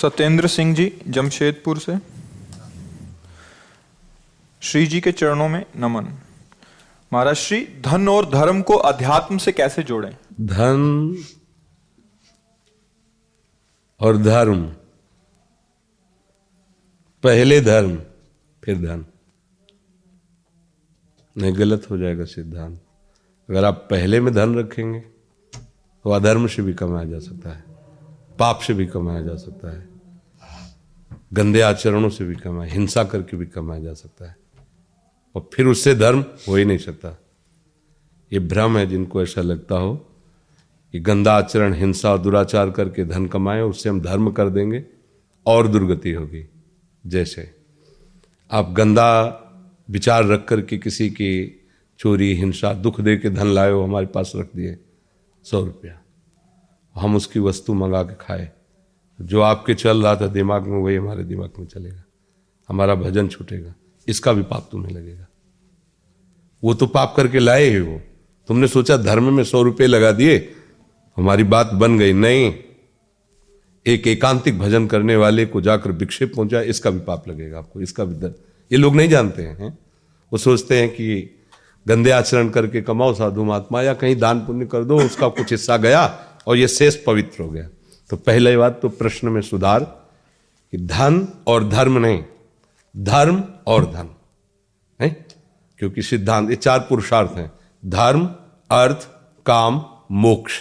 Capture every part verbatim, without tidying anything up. सतेंद्र सिंह जी जमशेदपुर से। श्री जी के चरणों में नमन। महाराज श्री, धन और धर्म को अध्यात्म से कैसे जोड़ें? धन और धर्म, पहले धर्म फिर धन, नहीं गलत हो जाएगा सिद्धांत। अगर आप पहले में धन रखेंगे तो अधर्म से भी कमाया जा सकता है, पाप से भी कमाया जा सकता है, गंदे आचरणों से भी कमाया, हिंसा करके भी कमाया जा सकता है, और फिर उससे धर्म हो ही नहीं सकता। ये भ्रम है जिनको ऐसा लगता हो कि गंदा आचरण, हिंसा और दुराचार करके धन कमाए, उससे हम धर्म कर देंगे और दुर्गति होगी। जैसे आप गंदा विचार रख कर के किसी की चोरी, हिंसा, दुख दे के धन लाए हो, हमारे पास रख दिए सौ रुपया, हम उसकी वस्तु मंगा के खाए, जो आपके चल रहा था दिमाग में वही हमारे दिमाग में चलेगा, हमारा भजन छूटेगा, इसका भी पाप तुम्हें लगेगा। वो तो पाप करके लाए ही हो, तुमने सोचा धर्म में सौ रुपये लगा दिए हमारी बात बन गई, नहीं। एक एकांतिक भजन करने वाले को जाकर विक्षेप पहुंचा, इसका भी पाप लगेगा आपको, इसका भी दर्द। ये लोग नहीं जानते हैं, वो सोचते हैं कि गंदे आचरण करके कमाओ साधु महात्मा, या कहीं दान पुण्य कर दो, उसका कुछ हिस्सा गया और ये शेष पवित्र हो गया। तो पहली बात तो प्रश्न में सुधार कि धन और धर्म नहीं, धर्म और धन है, क्योंकि सिद्धांत ये चार पुरुषार्थ हैं, धर्म, अर्थ, काम, मोक्ष।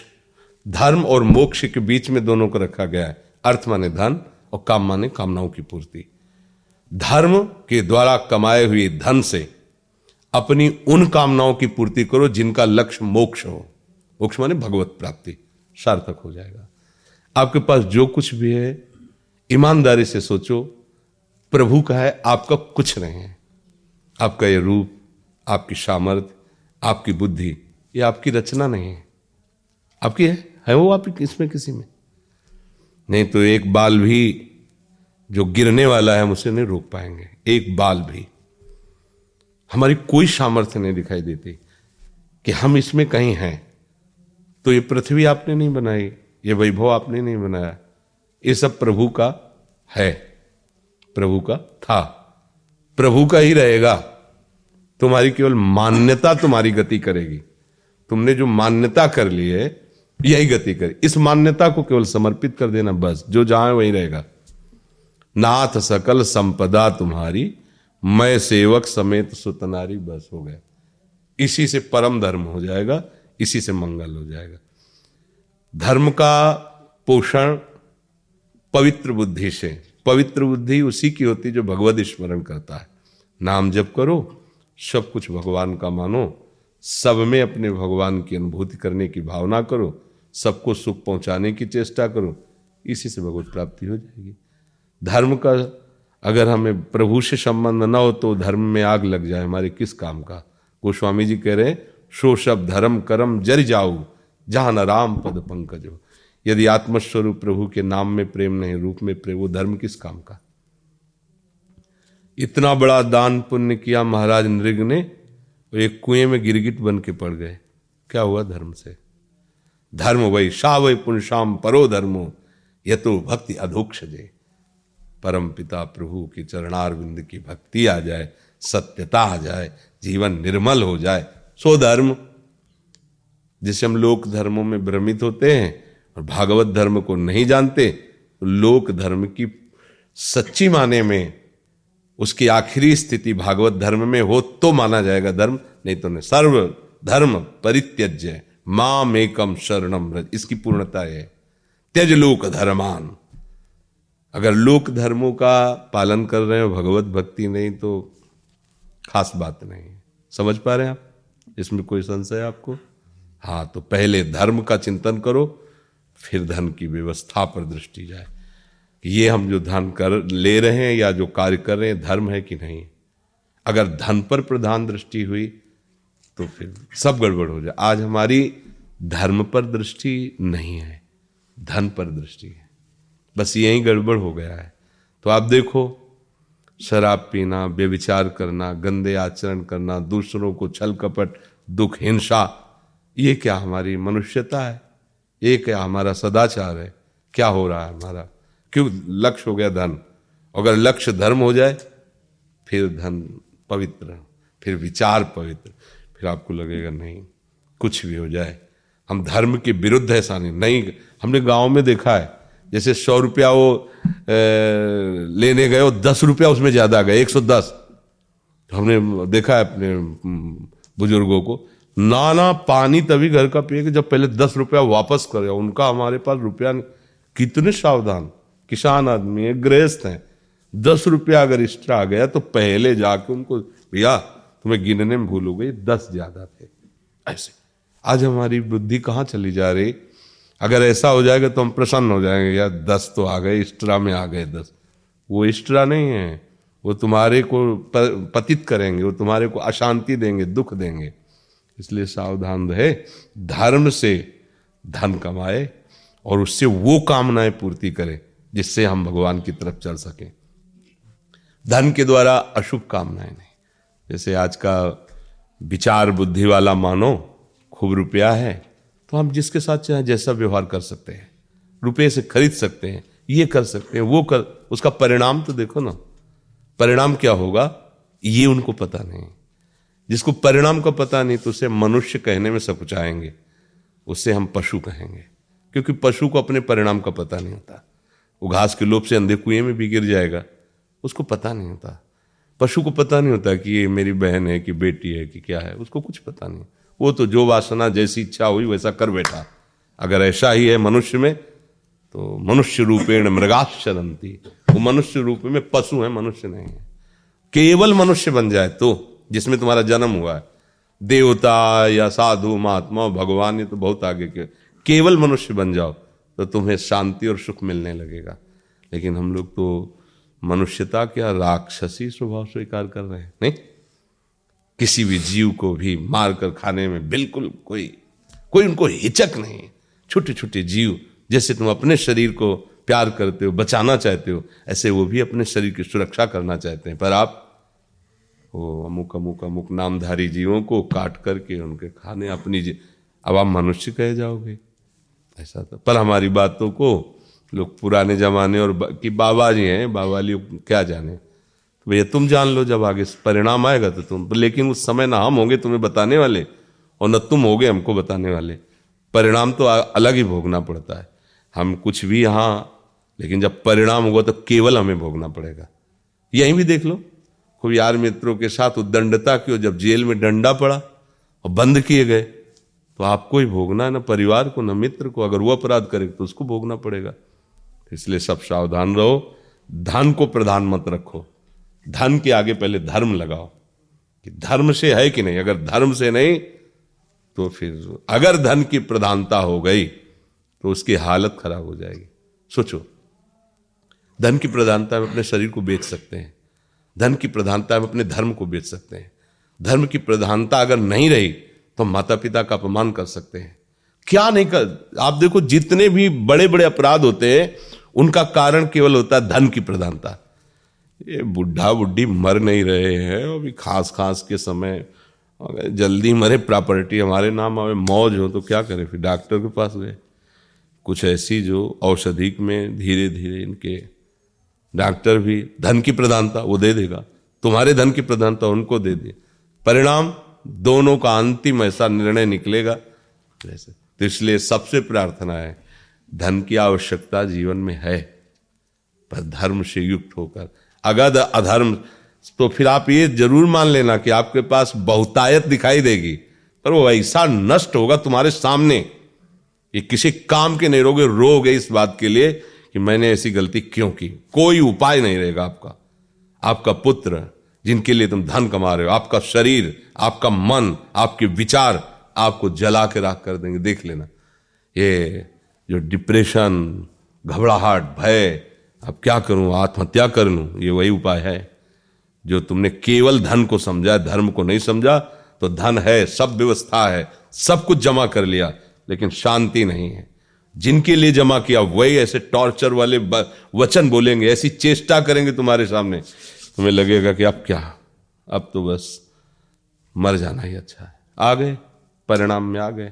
धर्म और मोक्ष के बीच में दोनों को रखा गया है, अर्थ माने धन और काम माने कामनाओं की पूर्ति। धर्म के द्वारा कमाए हुए धन से अपनी उन कामनाओं की पूर्ति करो जिनका लक्ष्य मोक्ष हो, मोक्ष माने भगवत प्राप्ति, सार्थक हो जाएगा। आपके पास जो कुछ भी है ईमानदारी से सोचो, प्रभु का है, आपका कुछ नहीं है। आपका ये रूप, आपकी सामर्थ्य, आपकी बुद्धि, ये आपकी रचना नहीं है, आपकी है, है वो आप इसमें किसी में नहीं। तो एक बाल भी जो गिरने वाला है हम उसे नहीं रोक पाएंगे, एक बाल भी। हमारी कोई सामर्थ्य नहीं दिखाई देती कि हम इसमें कहीं हैं। तो ये पृथ्वी आपने नहीं बनाई, ये वैभव आपने नहीं बनाया, ये सब प्रभु का है, प्रभु का था, प्रभु का ही रहेगा। तुम्हारी केवल मान्यता तुम्हारी गति करेगी, तुमने जो मान्यता कर ली है यही गति करे, इस मान्यता को केवल समर्पित कर देना, बस जो जहां है वहीं रहेगा। नाथ सकल संपदा तुम्हारी, मैं सेवक समेत सुतनारी, बस हो गया। इसी से परम धर्म हो जाएगा, इसी से मंगल हो जाएगा। धर्म का पोषण पवित्र बुद्धि से, पवित्र बुद्धि उसी की होती जो भगवद स्मरण करता है। नाम जप करो, सब कुछ भगवान का मानो, सब में अपने भगवान की अनुभूति करने की भावना करो, सबको सुख पहुंचाने की चेष्टा करो, इसी से भगवत प्राप्ति हो जाएगी। धर्म का अगर हमें प्रभु से संबंध न हो तो धर्म में आग लग जाए, हमारे किस काम का। गोस्वामी जी कह रहे हैं, सो सब धर्म करम जर जाऊ, जहां न राम पद पंकज हो। यदि आत्मस्वरूप प्रभु के नाम में प्रेम नहीं, रूप में प्रेम, वो धर्म किस काम का। इतना बड़ा दान पुण्य किया महाराज नृग ने, और एक कुएं में गिरगिट बन के पड़ गए, क्या हुआ धर्म से। धर्म वही शावय पुनशाम परो धर्मो यतो भक्ति अधोक्षजे। परम पिता प्रभु की चरणारविंद की भक्ति आ जाए, सत्यता आ जाए, जीवन निर्मल हो जाए, सो धर्म। जिसे हम लोक धर्मों में भ्रमित होते हैं और भागवत धर्म को नहीं जानते, तो लोक धर्म की सच्ची माने में उसकी आखिरी स्थिति भागवत धर्म में हो तो माना जाएगा धर्म, नहीं तो नहीं। सर्व धर्म परित्यज्य माम एकम शरणम व्रज, इसकी पूर्णता है। त्यज लोक धर्मान, अगर लोक धर्मों का पालन कर रहे हो, भगवत भक्ति नहीं, तो खास बात नहीं है। समझ पा रहे हैं आप? इसमें कोई संशय आपको? हाँ, तो पहले धर्म का चिंतन करो, फिर धन की व्यवस्था पर दृष्टि जाए कि ये हम जो धन कर ले रहे हैं या जो कार्य कर रहे हैं धर्म है कि नहीं। अगर धन पर प्रधान दृष्टि हुई तो फिर सब गड़बड़ हो जाए। आज हमारी धर्म पर दृष्टि नहीं है, धन पर दृष्टि है, बस यही गड़बड़ हो गया है। तो आप देखो, शराब पीना, बेविचार करना, गंदे आचरण करना, दूसरों को छल कपट, दुख, हिंसा, ये क्या हमारी मनुष्यता है? ये क्या हमारा सदाचार है? क्या हो रहा है हमारा? क्यों लक्ष्य हो गया धन। अगर लक्ष्य धर्म हो जाए फिर धन पवित्र, फिर विचार पवित्र, फिर आपको लगेगा नहीं कुछ भी हो जाए हम धर्म के विरुद्ध ऐसा नहीं, नहीं। हमने गाँव में देखा है, जैसे सौ रुपया वो लेने गए और दस रुपया उसमें ज़्यादा गए, एक सौ दस। हमने देखा है अपने बुजुर्गों को, नाना पानी तभी घर का पिए कि जब पहले दस रुपया वापस करे। उनका हमारे पास रुपया नहीं। कितने सावधान किसान आदमी है, गृहस्थ हैं। दस रुपया अगर एक्स्ट्रा आ गया तो पहले जाके उनको, भैया तुम्हें गिनने में भूल हो गई, दस ज़्यादा थे। ऐसे आज हमारी बुद्धि कहाँ चली जा रही। अगर ऐसा हो जाएगा तो हम प्रसन्न हो जाएंगे, यार दस तो आ गए, एक्स्ट्रा में आ गए दस। वो एक्स्ट्रा नहीं है, वो तुम्हारे को पतित करेंगे, वो तुम्हारे को अशांति देंगे, दुख देंगे। इसलिए सावधान रहे, धर्म से धन कमाए और उससे वो कामनाएं पूर्ति करें जिससे हम भगवान की तरफ चल सकें। धन के द्वारा अशुभ कामनाएं नहीं। जैसे आज का विचार बुद्धि वाला मानो, खूब रुपया है तो हम जिसके साथ चाहे जैसा व्यवहार कर सकते हैं, रुपये से खरीद सकते हैं, ये कर सकते हैं, वो कर। उसका परिणाम तो देखो ना, परिणाम क्या होगा ये उनको पता नहीं। जिसको परिणाम का पता नहीं तो उसे मनुष्य कहने में सकुचाएंगे, उससे हम पशु कहेंगे, क्योंकि पशु को अपने परिणाम का पता नहीं होता। वो घास के लोभ से अंधे कुएं में भी गिर जाएगा, उसको पता नहीं होता। पशु को पता नहीं होता कि ये मेरी बहन है कि बेटी है कि क्या है, उसको कुछ पता नहीं। वो तो जो वासना, जैसी इच्छा हुई वैसा कर बैठा। अगर ऐसा ही है मनुष्य में तो मनुष्य रूपेण मृगाश्च चरन्ति, वो मनुष्य रूप में पशु है, मनुष्य नहीं है। केवल मनुष्य बन जाए तो, जिसमें तुम्हारा जन्म हुआ है, देवता या साधु महात्मा भगवान ये तो बहुत आगे के, केवल मनुष्य बन जाओ तो तुम्हें शांति और सुख मिलने लगेगा। लेकिन हम लोग तो मनुष्यता क्या राक्षसी स्वभाव स्वीकार कर रहे हैं। नहीं, किसी भी जीव को भी मार कर खाने में बिल्कुल कोई कोई उनको हिचक नहीं। छोटे छोटे जीव, जैसे तुम अपने शरीर को प्यार करते हो, बचाना चाहते हो, ऐसे वो भी अपने शरीर की सुरक्षा करना चाहते हैं। पर आप वो अमुक अमुक अमुक नामधारी जीवों को काट करके उनके खाने अपनी, अब आप मनुष्य कहे जाओगे। ऐसा तो, पर हमारी बातों को लोग पुराने जमाने और कि बाबा जी हैं, बाबा जी क्या जाने। तो भैया तुम जान लो, जब आगे परिणाम आएगा तो तुम, लेकिन उस समय ना हम होंगे तुम्हें बताने वाले और न तुम होगे हमको बताने वाले। परिणाम तो अलग ही भोगना पड़ता है। हम कुछ भी यहाँ, लेकिन जब परिणाम होगा तो केवल हमें भोगना पड़ेगा। यहीं भी देख लो, खूब यार मित्रों के साथ उद्दंडता की, जब जेल में डंडा पड़ा और बंद किए गए तो आपको ही भोगना है, ना परिवार को, ना मित्र को। अगर वो अपराध करे तो उसको भोगना पड़ेगा। इसलिए सब सावधान रहो, धन को प्रधान मत रखो, धन के आगे पहले धर्म लगाओ कि धर्म से है कि नहीं। अगर धर्म से नहीं तो फिर, अगर धन की प्रधानता हो गई तो उसकी हालत खराब हो जाएगी। सोचो, धन की प्रधानता में अपने शरीर को बेच सकते हैं, धन की प्रधानता में अपने धर्म को बेच सकते हैं। धर्म की प्रधानता अगर नहीं रही तो माता पिता का अपमान कर सकते हैं, क्या नहीं कर। आप देखो, जितने भी बड़े बड़े अपराध होते हैं उनका कारण केवल होता है धन की प्रधानता। ये बुढ़ा बुढ़ी मर नहीं रहे हैं अभी, खास खास के समय जल्दी मरे, प्रॉपर्टी हमारे नाम आवे, मौज हो तो क्या करें। फिर डॉक्टर के पास गए, कुछ ऐसी जो औषधि में धीरे धीरे इनके डॉक्टर भी धन की प्रधानता वो दे देगा, तुम्हारे धन की प्रधानता उनको दे दे, परिणाम दोनों का अंतिम ऐसा निर्णय निकलेगा जैसे। तो इसलिए सबसे प्रार्थना है, धन की आवश्यकता जीवन में है पर धर्म से युक्त होकर। अगर अधर्म तो फिर आप ये जरूर मान लेना कि आपके पास बहुतायत दिखाई देगी पर वो ऐसा नष्ट होगा तुम्हारे सामने, ये किसी काम के नहीं रहोगे। रोगे इस बात के लिए कि मैंने ऐसी गलती क्यों की। कोई उपाय नहीं रहेगा आपका। आपका पुत्र जिनके लिए तुम धन कमा रहे हो, आपका शरीर, आपका मन, आपके विचार आपको जला के राख कर देंगे। देख लेना ये जो डिप्रेशन, घबराहट, भय, अब क्या करूं, आत्महत्या कर लूं, ये वही उपाय है। जो तुमने केवल धन को समझा, धर्म को नहीं समझा। तो धन है, सब व्यवस्था है, सब कुछ जमा कर लिया, लेकिन शांति नहीं है। जिनके लिए जमा किया वही ऐसे टॉर्चर वाले वचन बोलेंगे, ऐसी चेष्टा करेंगे तुम्हारे सामने, तुम्हें लगेगा कि अब क्या, अब तो बस मर जाना ही अच्छा है। आ गए परिणाम में, आ गए।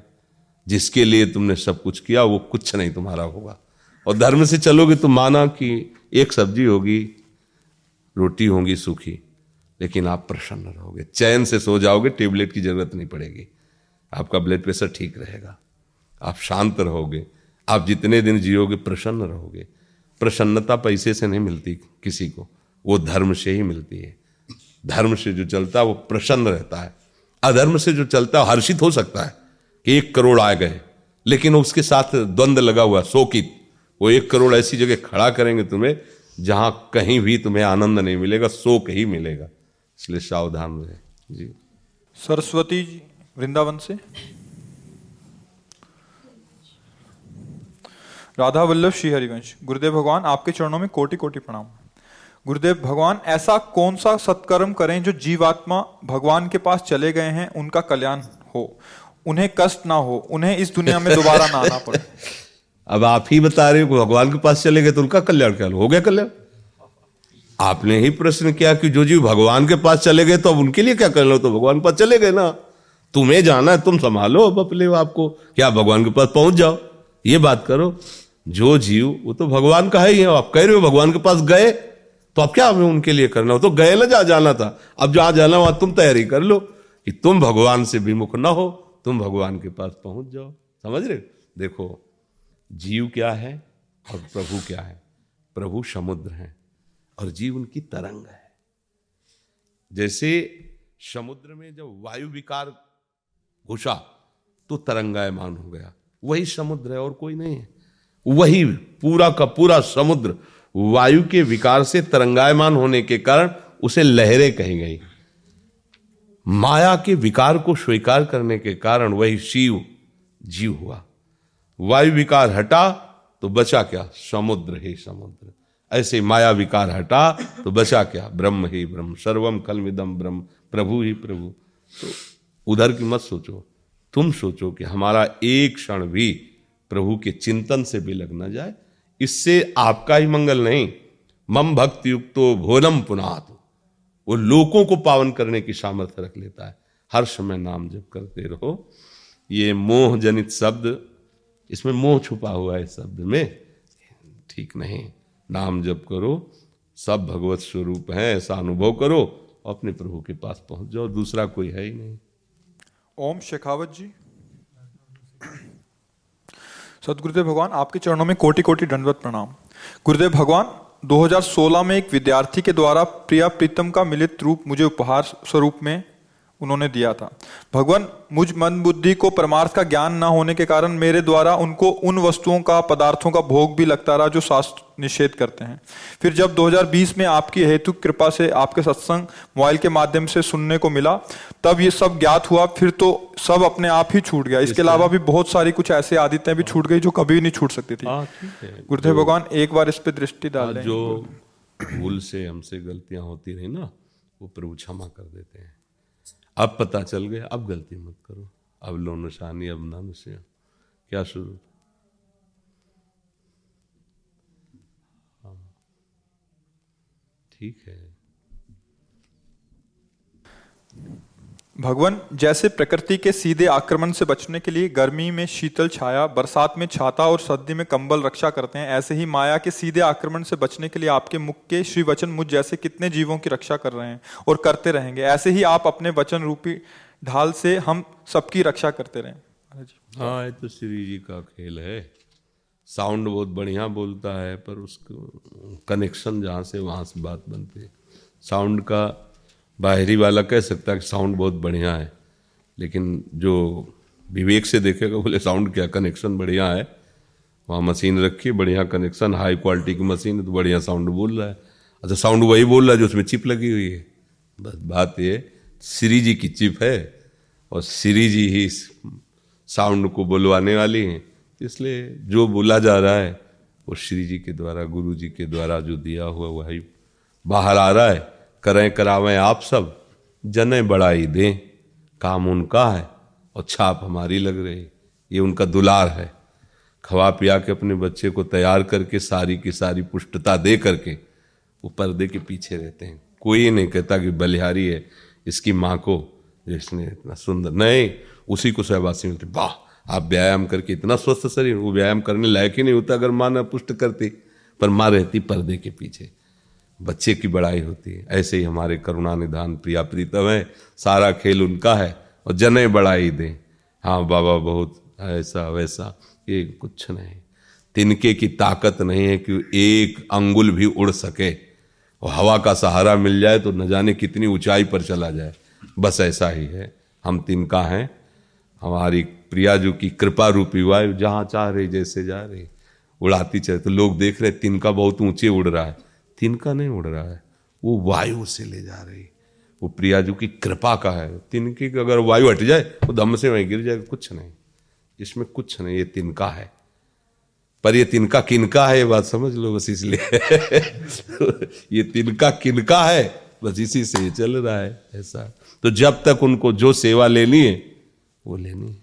जिसके लिए तुमने सब कुछ किया वो कुछ नहीं तुम्हारा होगा। और धर्म से चलोगे तो माना कि एक सब्जी होगी, रोटी होगी सूखी, लेकिन आप प्रसन्न रहोगे, चैन से सो जाओगे, टेबलेट की जरूरत नहीं पड़ेगी, आपका ब्लड प्रेशर ठीक रहेगा, आप शांत रहोगे, आप जितने दिन जियोगे प्रसन्न रहोगे। प्रसन्नता पैसे से नहीं मिलती किसी को, वो धर्म से ही मिलती है। धर्म से जो चलता है वो प्रसन्न रहता है। अधर्म से जो चलता है हर्षित हो सकता है कि एक करोड़ आ गए, लेकिन उसके साथ द्वंद्व लगा हुआ, शोकित। वो एक करोड़ ऐसी जगह खड़ा करेंगे तुम्हें जहां कहीं भी तुम्हें आनंद नहीं मिलेगा, शोक ही मिलेगा। इसलिए सावधान रहे जी। सरस्वती जी वृंदावन से। राधा वल्लभ श्री हरिवंश, गुरुदेव भगवान आपके चरणों में कोटि कोटि प्रणाम। गुरुदेव भगवान, ऐसा कौन सा सत्कर्म करें जो जीवात्मा भगवान के पास चले गए हैं उनका कल्याण हो, उन्हें कष्ट ना हो, उन्हें इस दुनिया में दोबारा ना आना पड़े। अब आप ही बता रहे हो भगवान के पास चले गए तो उनका कल्याण क्या हो गया? कल्याण आपने ही प्रश्न किया कि जो जीव भगवान के पास चले गए तो अब उनके लिए क्या कर लो, तो भगवान के पास चले गए ना, तुम्हें जाना है, तुम संभालो अब अपने आप को, क्या भगवान के पास पहुंच जाओ, ये बात करो। जो जीव वो तो भगवान का है ही है। आप कह रहे हो भगवान के पास गए तो अब क्या हमें उनके लिए करना हो, तो गए ना, जा जाना था, अब जहाँ जाना वहां तुम तैयारी कर लो कि तुम भगवान से विमुख ना हो, तुम भगवान के पास पहुंच जाओ। समझ रहे? देखो जीव क्या है और प्रभु क्या है। प्रभु समुद्र है और जीव उनकी तरंग है। जैसे समुद्र में जब वायु विकार घुसा तो तरंगायमान हो गया, वही समुद्र है और कोई नहीं है। वही पूरा का पूरा समुद्र वायु के विकार से तरंगायमान होने के कारण उसे लहरें कही गई। माया के विकार को स्वीकार करने के कारण वही शिव जीव हुआ। वायु विकार हटा तो बचा क्या? समुद्र ही समुद्र। ऐसे माया विकार हटा तो बचा क्या? ब्रह्म ही ब्रह्म। सर्वम खलमिदम ब्रह्म, प्रभु ही प्रभु। तो उधर की मत सोचो, तुम सोचो कि हमारा एक क्षण भी प्रभु के चिंतन से भी लग ना जाए। इससे आपका ही मंगल नहीं, मम भक्ति युक्तो भोनम पुनात, वो लोगों को पावन करने की सामर्थ्य रख लेता है। हर समय नाम जप करते रहो। ये मोह जनित शब्द, इसमें मोह छुपा हुआ है शब्द में, ठीक नहीं। नाम जप करो, सब भगवत स्वरूप हैं, ऐसा अनुभव करो, अपने प्रभु के पास पहुंच जाओ, दूसरा कोई है ही नहीं। ओम शेखावत जी। सदगुरुदेव भगवान आपके चरणों में कोटि कोटि दंडवत प्रणाम। गुरुदेव भगवान, दो हज़ार सोलह में एक विद्यार्थी के द्वारा प्रिया प्रीतम का मिलित रूप मुझे उपहार स्वरूप में उन्होंने दिया था। भगवान, मुझ मन बुद्धि को परमार्थ का ज्ञान न होने के कारण मेरे द्वारा उनको उन वस्तुओं का, पदार्थों का भोग भी लगता रहा जो शास्त्र निषेध करते हैं। फिर जब दो हज़ार बीस में आपकी हेतु कृपा से आपके सत्संग मोबाइल के माध्यम से सुनने को मिला, तब ये सब ज्ञात हुआ, फिर तो सब अपने आप ही छूट गया। इसके अलावा भी बहुत सारी कुछ ऐसे आदतें भी छूट गई जो कभी नहीं छूट सकती थी। गुरुदेव भगवान एक बार इस पर दृष्टि डालें। जो भूल से हमसे गलतियां होती रही ना, वो प्रभु क्षमा कर देते हैं। अब पता चल गया, अब गलती मत करो, अब लो निशानी, अब ना निशान। क्या शुरू? ठीक है। भगवान, जैसे प्रकृति के सीधे आक्रमण से बचने के लिए गर्मी में शीतल छाया, बरसात में छाता और सर्दी में कंबल रक्षा करते हैं, ऐसे ही माया के सीधे आक्रमण से बचने के लिए आपके मुख के श्री वचन मुझ जैसे कितने जीवों की रक्षा कर रहे हैं और करते रहेंगे। ऐसे ही आप अपने वचन रूपी ढाल से हम सबकी रक्षा करते रहें। हाँ, ये तो श्री जी का खेल है। साउंड बहुत बढ़िया बोलता है, पर उसको कनेक्शन जहाँ से वहाँ से बात बनती है। साउंड का बाहरी वाला कह सकता है कि साउंड बहुत बढ़िया है, लेकिन जो विवेक से देखेगा बोले साउंड क्या, कनेक्शन बढ़िया है। वहाँ मशीन रखी, बढ़िया कनेक्शन, हाई क्वालिटी की मशीन है तो बढ़िया साउंड बोल रहा है। अच्छा साउंड वही बोल रहा है जो उसमें चिप लगी हुई है। बस बात ये श्री जी की चिप है और श्री जी ही साउंड को बुलवाने वाली हैं, इसलिए जो बोला जा रहा है वो श्री जी के द्वारा, गुरु जी के द्वारा जो दिया हुआ वही बाहर आ रहा है। करें करावें आप सब, जने बढ़ाई दें, काम उनका है और छाप हमारी लग रही, ये उनका दुलार है। खवा पिया के अपने बच्चे को तैयार करके सारी की सारी पुष्टता दे करके वो पर्दे के पीछे रहते हैं। कोई ये नहीं कहता कि बलिहारी है इसकी माँ को जिसने इतना सुंदर, नहीं, उसी को सहवासी मिलते। वाह आप व्यायाम करके इतना स्वस्थ शरीर, वो व्यायाम करने लायक ही नहीं होता अगर माँ न पुष्ट करती, पर माँ रहती पर्दे के पीछे, बच्चे की बड़ाई होती है। ऐसे ही हमारे करुणा निधान प्रिया प्रीतम है, सारा खेल उनका है और जने बड़ाई दें। हाँ बाबा बहुत ऐसा वैसा ये कुछ नहीं, तिनके की ताकत नहीं है कि एक अंगुल भी उड़ सके और हवा का सहारा मिल जाए तो न जाने कितनी ऊंचाई पर चला जाए। बस ऐसा ही है, हम तिनका हैं। हमारी प्रिया जी की कृपा रूपी वायु जहाँ चाह रही जैसे जा रही उड़ाती चले। तो लोग देख रहे तिनका बहुत ऊंचे उड़ रहा है, तिनका नहीं उड़ रहा है, वो वायु से ले जा रही, वो प्रिया जी की कृपा का है। तिनके की अगर वायु हट जाए तो धम्म से वहीं गिर जाएगा, कुछ नहीं, इसमें कुछ नहीं, ये तिनका है। पर ये तिनका किनका है ये बात समझ लो, बस इसलिए ये तिनका किनका है, बस इसी से ये चल रहा है ऐसा। तो जब तक उनको जो सेवा लेनी है वो लेनी है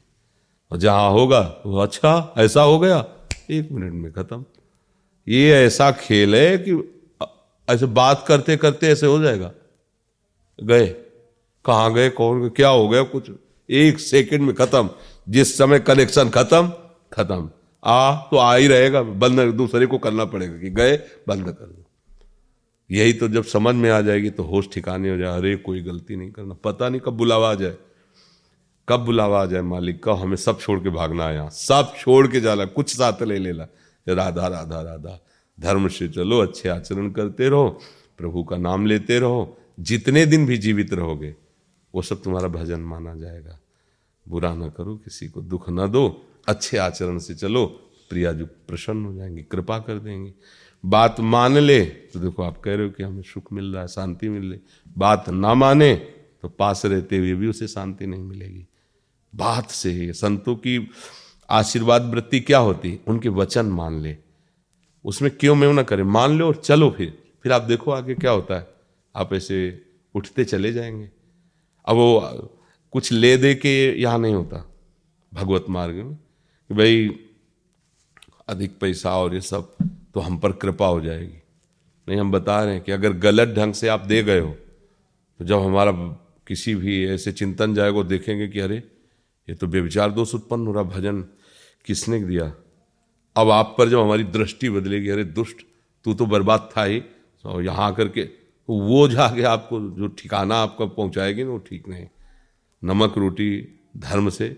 और जहाँ होगा वो अच्छा ऐसा हो गया, एक मिनट में खत्म। ये ऐसा खेल है कि ऐसे बात करते करते ऐसे हो जाएगा, गए कहाँ गए कौन क्या हो गया, कुछ एक सेकंड में खत्म। जिस समय कनेक्शन खत्म खत्म, आ तो आ ही रहेगा, बंद दूसरे को करना पड़ेगा कि गए बंद कर दो। यही तो जब समझ में आ जाएगी तो होश ठिकाने हो जाए, अरे कोई गलती नहीं करना, पता नहीं कब बुलावा आ जाए, कब बुलावा आ जाए मालिक का, हमें सब छोड़ के भागना है, यहाँ सब छोड़ के जाना, कुछ साथ ले लेना। राधा राधा राधा, धर्म से चलो, अच्छे आचरण करते रहो, प्रभु का नाम लेते रहो, जितने दिन भी जीवित रहोगे वो सब तुम्हारा भजन माना जाएगा। बुरा ना करो, किसी को दुख ना दो, अच्छे आचरण से चलो, प्रिया जी प्रसन्न हो जाएंगे, कृपा कर देंगे। बात मान ले तो देखो आप कह रहे हो कि हमें सुख मिल रहा है, शांति मिल रही, बात ना माने तो पास रहते हुए भी उसे शांति नहीं मिलेगी। बात से ही संतों की आशीर्वाद वृत्ति क्या होती, उनके वचन मान ले, उसमें क्यों मैं ना करे, मान लो और चलो, फिर फिर आप देखो आगे क्या होता है। आप ऐसे उठते चले जाएंगे। अब वो कुछ ले दे के यहाँ नहीं होता भगवत मार्ग में कि भाई अधिक पैसा और ये सब तो हम पर कृपा हो जाएगी, नहीं, हम बता रहे हैं कि अगर गलत ढंग से आप दे गए हो तो जब हमारा किसी भी ऐसे चिंतन जाएगा देखेंगे कि अरे ये तो बेविचार दोष उत्पन्न हो रहा, भजन किसने दिया। अब आप पर जब हमारी दृष्टि बदलेगी, अरे दुष्ट तू तो बर्बाद था ही, और यहाँ आकर के वो जाके आपको जो ठिकाना आपका पहुँचाएगी ना वो ठीक नहीं। नमक रोटी धर्म से,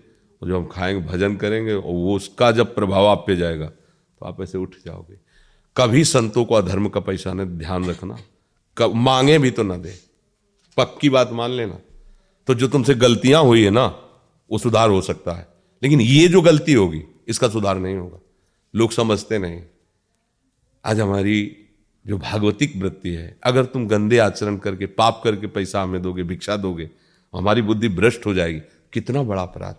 और जो हम खाएंगे भजन करेंगे और वो उसका जब प्रभाव आप पे जाएगा तो आप ऐसे उठ जाओगे। कभी संतों को अधर्म का पैसा ने ध्यान रखना, कब मांगे भी तो ना दे, पक्की बात मान लेना। तो जो तुमसे गलतियां हुई है ना वो सुधार हो सकता है, लेकिन ये जो गलती होगी इसका सुधार नहीं होगा, लोग समझते नहीं। आज हमारी जो भागवतिक वृत्ति है, अगर तुम गंदे आचरण करके पाप करके पैसा हमें दोगे, भिक्षा दोगे, हमारी बुद्धि भ्रष्ट हो जाएगी। कितना बड़ा अपराध,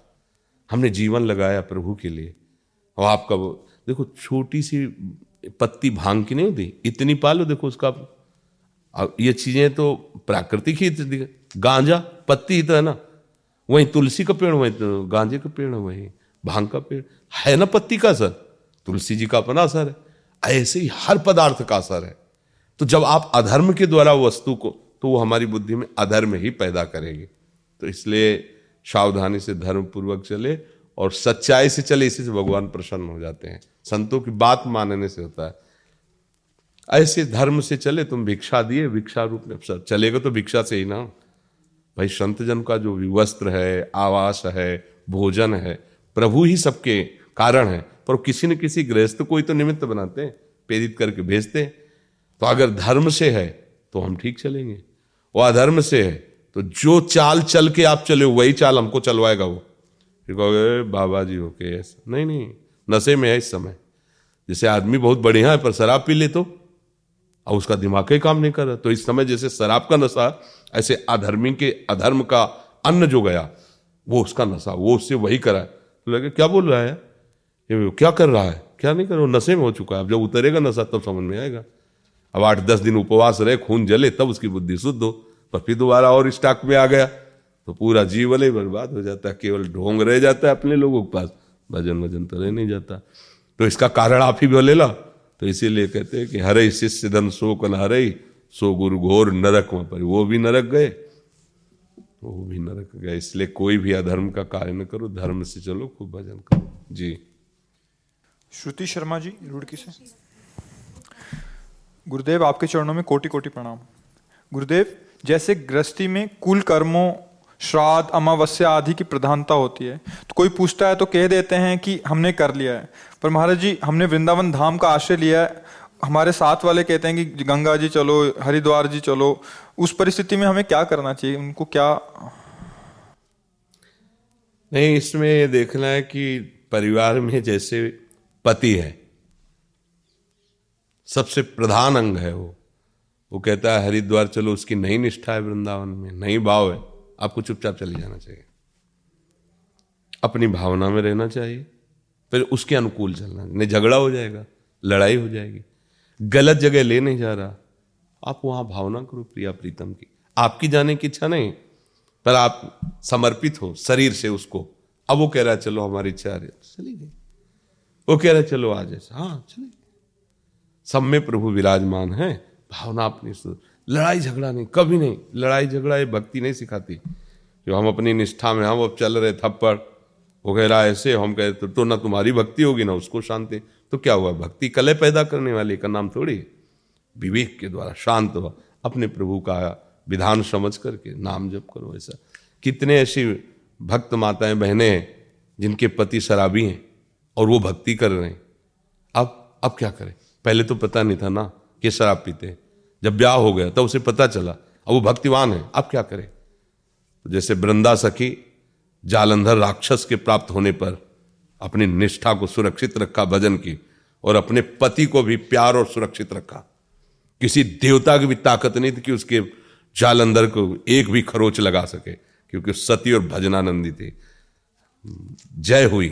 हमने जीवन लगाया प्रभु के लिए और आपका वो देखो छोटी सी पत्ती भांग की नहीं होती, इतनी पालो, देखो उसका। अब ये चीज़ें तो प्राकृतिक ही, गांजा पत्ती ही तो है ना, वहीं तुलसी का पेड़, वहीं तो गांजे का पेड़, वहीं भांग का पेड़ है ना, पत्ती का असर तुलसी जी का अपना असर है, ऐसे ही हर पदार्थ का असर है। तो जब आप अधर्म के द्वारा वस्तु को, तो वो हमारी बुद्धि में अधर्म ही पैदा करेगी। तो इसलिए सावधानी से धर्म पूर्वक चले और सच्चाई से चले, इसी से भगवान प्रसन्न हो जाते हैं। संतों की बात मानने से होता है। ऐसे धर्म से चले, तुम भिक्षा दिए, भिक्षा रूप में सब चलेगा तो भिक्षा से ही ना भाई। संत जन का जो भी वस्त्र है, आवास है, भोजन है, प्रभु ही सबके कारण है, पर किसी न किसी गृहस्थ को ही तो निमित्त बनाते हैं, प्रेरित करके भेजते हैं। तो अगर धर्म से है तो हम ठीक चलेंगे, वो अधर्म से है तो जो चाल चल के आप चले वही चाल हमको चलवाएगा। वो फिर कहोगे बाबा जी हो के ऐसा, नहीं नहीं नशे में है इस समय, जैसे आदमी बहुत बढ़िया है पर शराब पी ले तो और उसका दिमाग ही काम नहीं कर रहा। तो इस समय जैसे शराब का नशा, ऐसे अधर्मी के अधर्म का अन्न जो गया वो उसका नशा, वो उससे वही करा है। तो लगे क्या बोल रहा है, ये क्या कर रहा है, क्या नहीं कर रहा, नशे में हो चुका है। अब जब उतरेगा नशा तब समझ में आएगा। अब आठ दस दिन उपवास रहे, खून जले, तब उसकी बुद्धि शुद्ध हो। पर फिर दोबारा और स्टॉक में आ गया तो पूरा जीवन ही बर्बाद हो जाता है, केवल ढोंग रह जाता है अपने लोगों के पास, भजन भजन तो रह नहीं जाता। तो इसका कारण आप ही बोले ला। तो इसीलिए कहते हैं कि हरे शिष्य धन सो कन हरे सो गुरु घोर नरक में पर, वो भी नरक गए, वो भी नरक गए। इसलिए कोई भी अधर्म का कार्य न करो, धर्म से चलो, खूब भजन करो। जी श्रुति शर्मा जी रुड़की से। गुरुदेव आपके चरणों में कोटि कोटि प्रणाम। गुरुदेव जैसे गृहस्थी में कुल कर्मों, श्राद्ध, अमावस्या आदि की प्रधानता होती है, तो कोई पूछता है तो कह देते हैं कि हमने कर लिया है। पर महाराज जी हमने वृंदावन धाम का आश्रय लिया है, हमारे साथ वाले कहते हैं कि गंगा जी चलो, हरिद्वार जी चलो, उस परिस्थिति में हमें क्या करना चाहिए, उनको क्या? नहीं, इसमें देखना है कि परिवार में जैसे पति है सबसे प्रधान अंग है, वो वो कहता है हरिद्वार चलो, उसकी नई निष्ठा है, वृंदावन में नहीं भाव है, आपको चुपचाप चले जाना चाहिए, अपनी भावना में रहना चाहिए, फिर उसके अनुकूल चलना, नहीं झगड़ा हो जाएगा, लड़ाई हो जाएगी। गलत जगह ले नहीं जा रहा, आप वहां भावना करो प्रिया प्रीतम की। आपकी जाने की इच्छा नहीं पर आप समर्पित हो शरीर से उसको। अब वो कह रहा है चलो हमारी इच्छा आ रही है, चली गई। वो कह रहा है चलो आज ऐसा, हाँ चले। सब में प्रभु विराजमान है, भावना अपनी, लड़ाई झगड़ा नहीं, कभी नहीं। लड़ाई झगड़ा ये भक्ति नहीं सिखाती। जो हम अपनी निष्ठा में हम अब चल रहे थप्पड़, वो कह रहा ऐसे, हम कह रहे तो ना तुम्हारी भक्ति होगी ना उसको शांति, तो क्या हुआ? भक्ति कलह पैदा करने वाले का नाम थोड़ी। विवेक के द्वारा शांत हुआ, अपने प्रभु का विधान समझ करके नाम जप करो। ऐसा कितने ऐसी भक्त माताएं बहनें हैं जिनके पति शराबी हैं और वो भक्ति कर रहे हैं। अब अब क्या करें? पहले तो पता नहीं था ना कि शराब पीते हैं, जब ब्याह हो गया तब उसे पता चला, अब वो भक्तिवान है, अब क्या करे? तो जैसे वृंदा सखी जालंधर राक्षस के प्राप्त होने पर अपनी निष्ठा को सुरक्षित रखा भजन की, और अपने पति को भी प्यार और सुरक्षित रखा। किसी देवता की भी ताकत नहीं थी कि उसके जालंधर को एक भी खरोच लगा सके, क्योंकि सती और भजनानंदी थी। जय हुई,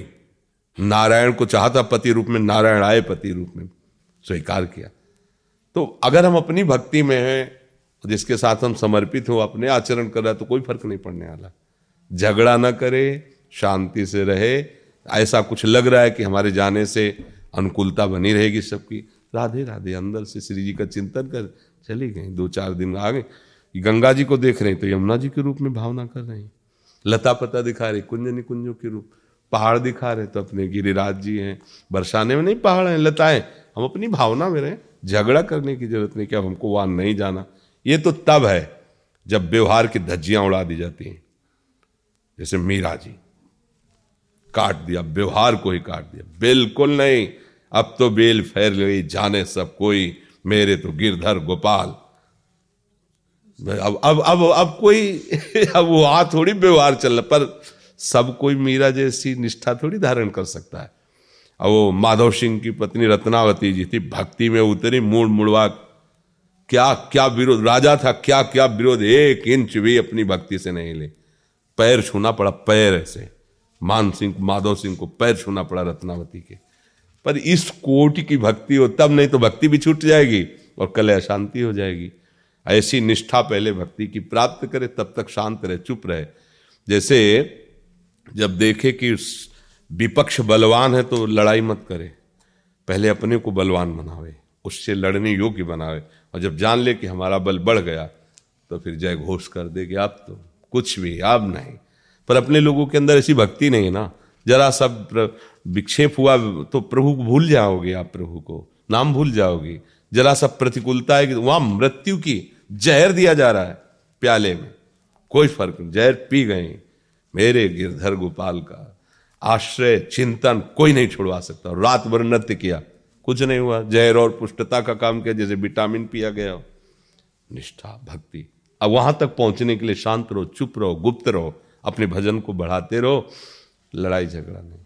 नारायण को चाहता पति रूप में, नारायण आए पति रूप में, स्वीकार किया। तो अगर हम अपनी भक्ति में हैं, जिसके साथ हम समर्पित हो, अपने आचरण कर रहा है, तो कोई फर्क नहीं पड़ने वाला। झगड़ा ना करे, शांति से रहे। ऐसा कुछ लग रहा है कि हमारे जाने से अनुकूलता बनी रहेगी सबकी, राधे राधे अंदर से श्री जी का चिंतन कर चली गई। दो चार दिन आ गए, गंगा जी को देख रहे हैं तो यमुना जी के रूप में भावना कर रहे हैं, लता पता दिखा रही, कुंज निकुंजों के रूप, पहाड़ दिखा रहे तो अपने गिरिराज जी हैं, बरसाने में नहीं पहाड़ हैं, लताएं, हम अपनी भावना में रहें। झगड़ा करने की जरूरत नहीं कि अब हमको वहाँ नहीं जाना। ये तो तब है जब व्यवहार की धज्जियां उड़ा दी जाती हैं, जैसे मीरा जी, काट दिया, व्यवहार को ही काट दिया। बिल्कुल नहीं, अब तो बेल फैर गई, जाने सब कोई, मेरे तो गिरधर गोपाल। अब अब अब अब कोई अब वो आ थोड़ी व्यवहार चल रहा, पर सब कोई मीरा जैसी निष्ठा थोड़ी धारण कर सकता है। अब वो माधव सिंह की पत्नी रत्नावती जी थी, भक्ति में उतरी, मुड़ मुड़वा क्या क्या विरोध, राजा था क्या क्या विरोध, एक इंच भी अपनी भक्ति से नहीं ले, पैर छूना पड़ा, पैर ऐसे मान सिंह माधव सिंह को पैर छूना पड़ा रत्नावती के। पर इस कोटि की भक्ति हो तब, नहीं तो भक्ति भी छूट जाएगी और कलह अशांति हो जाएगी। ऐसी निष्ठा पहले भक्ति की प्राप्त करे, तब तक शांत रहे, चुप रहे। जैसे जब देखे कि विपक्ष बलवान है तो लड़ाई मत करे, पहले अपने को बलवान बनावे, उससे लड़ने योग्य बनावे, और जब जान ले कि हमारा बल बढ़ गया तो फिर जय घोष कर दे कि आप तो कुछ भी, आप नहीं। पर अपने लोगों के अंदर ऐसी भक्ति नहीं है ना, जरा सब विक्षेप हुआ तो प्रभु को भूल जाओगे आप, प्रभु को नाम भूल जाओगे। जरा सब प्रतिकूलता है कि वहाँ मृत्यु की जहर दिया जा रहा है प्याले में, कोई फर्क नहीं, जहर पी गए। मेरे गिरधर गोपाल का आश्रय चिंतन कोई नहीं छुड़वा सकता। रात भर नृत्य किया, कुछ नहीं हुआ, जहर और पुष्टता का काम किया, जैसे विटामिन पिया गया हो। निष्ठा भक्ति, अब वहां तक पहुंचने के लिए शांत रहो, चुप रहो, गुप्त रहो, अपने भजन को बढ़ाते रहो, लड़ाई झगड़ा नहीं।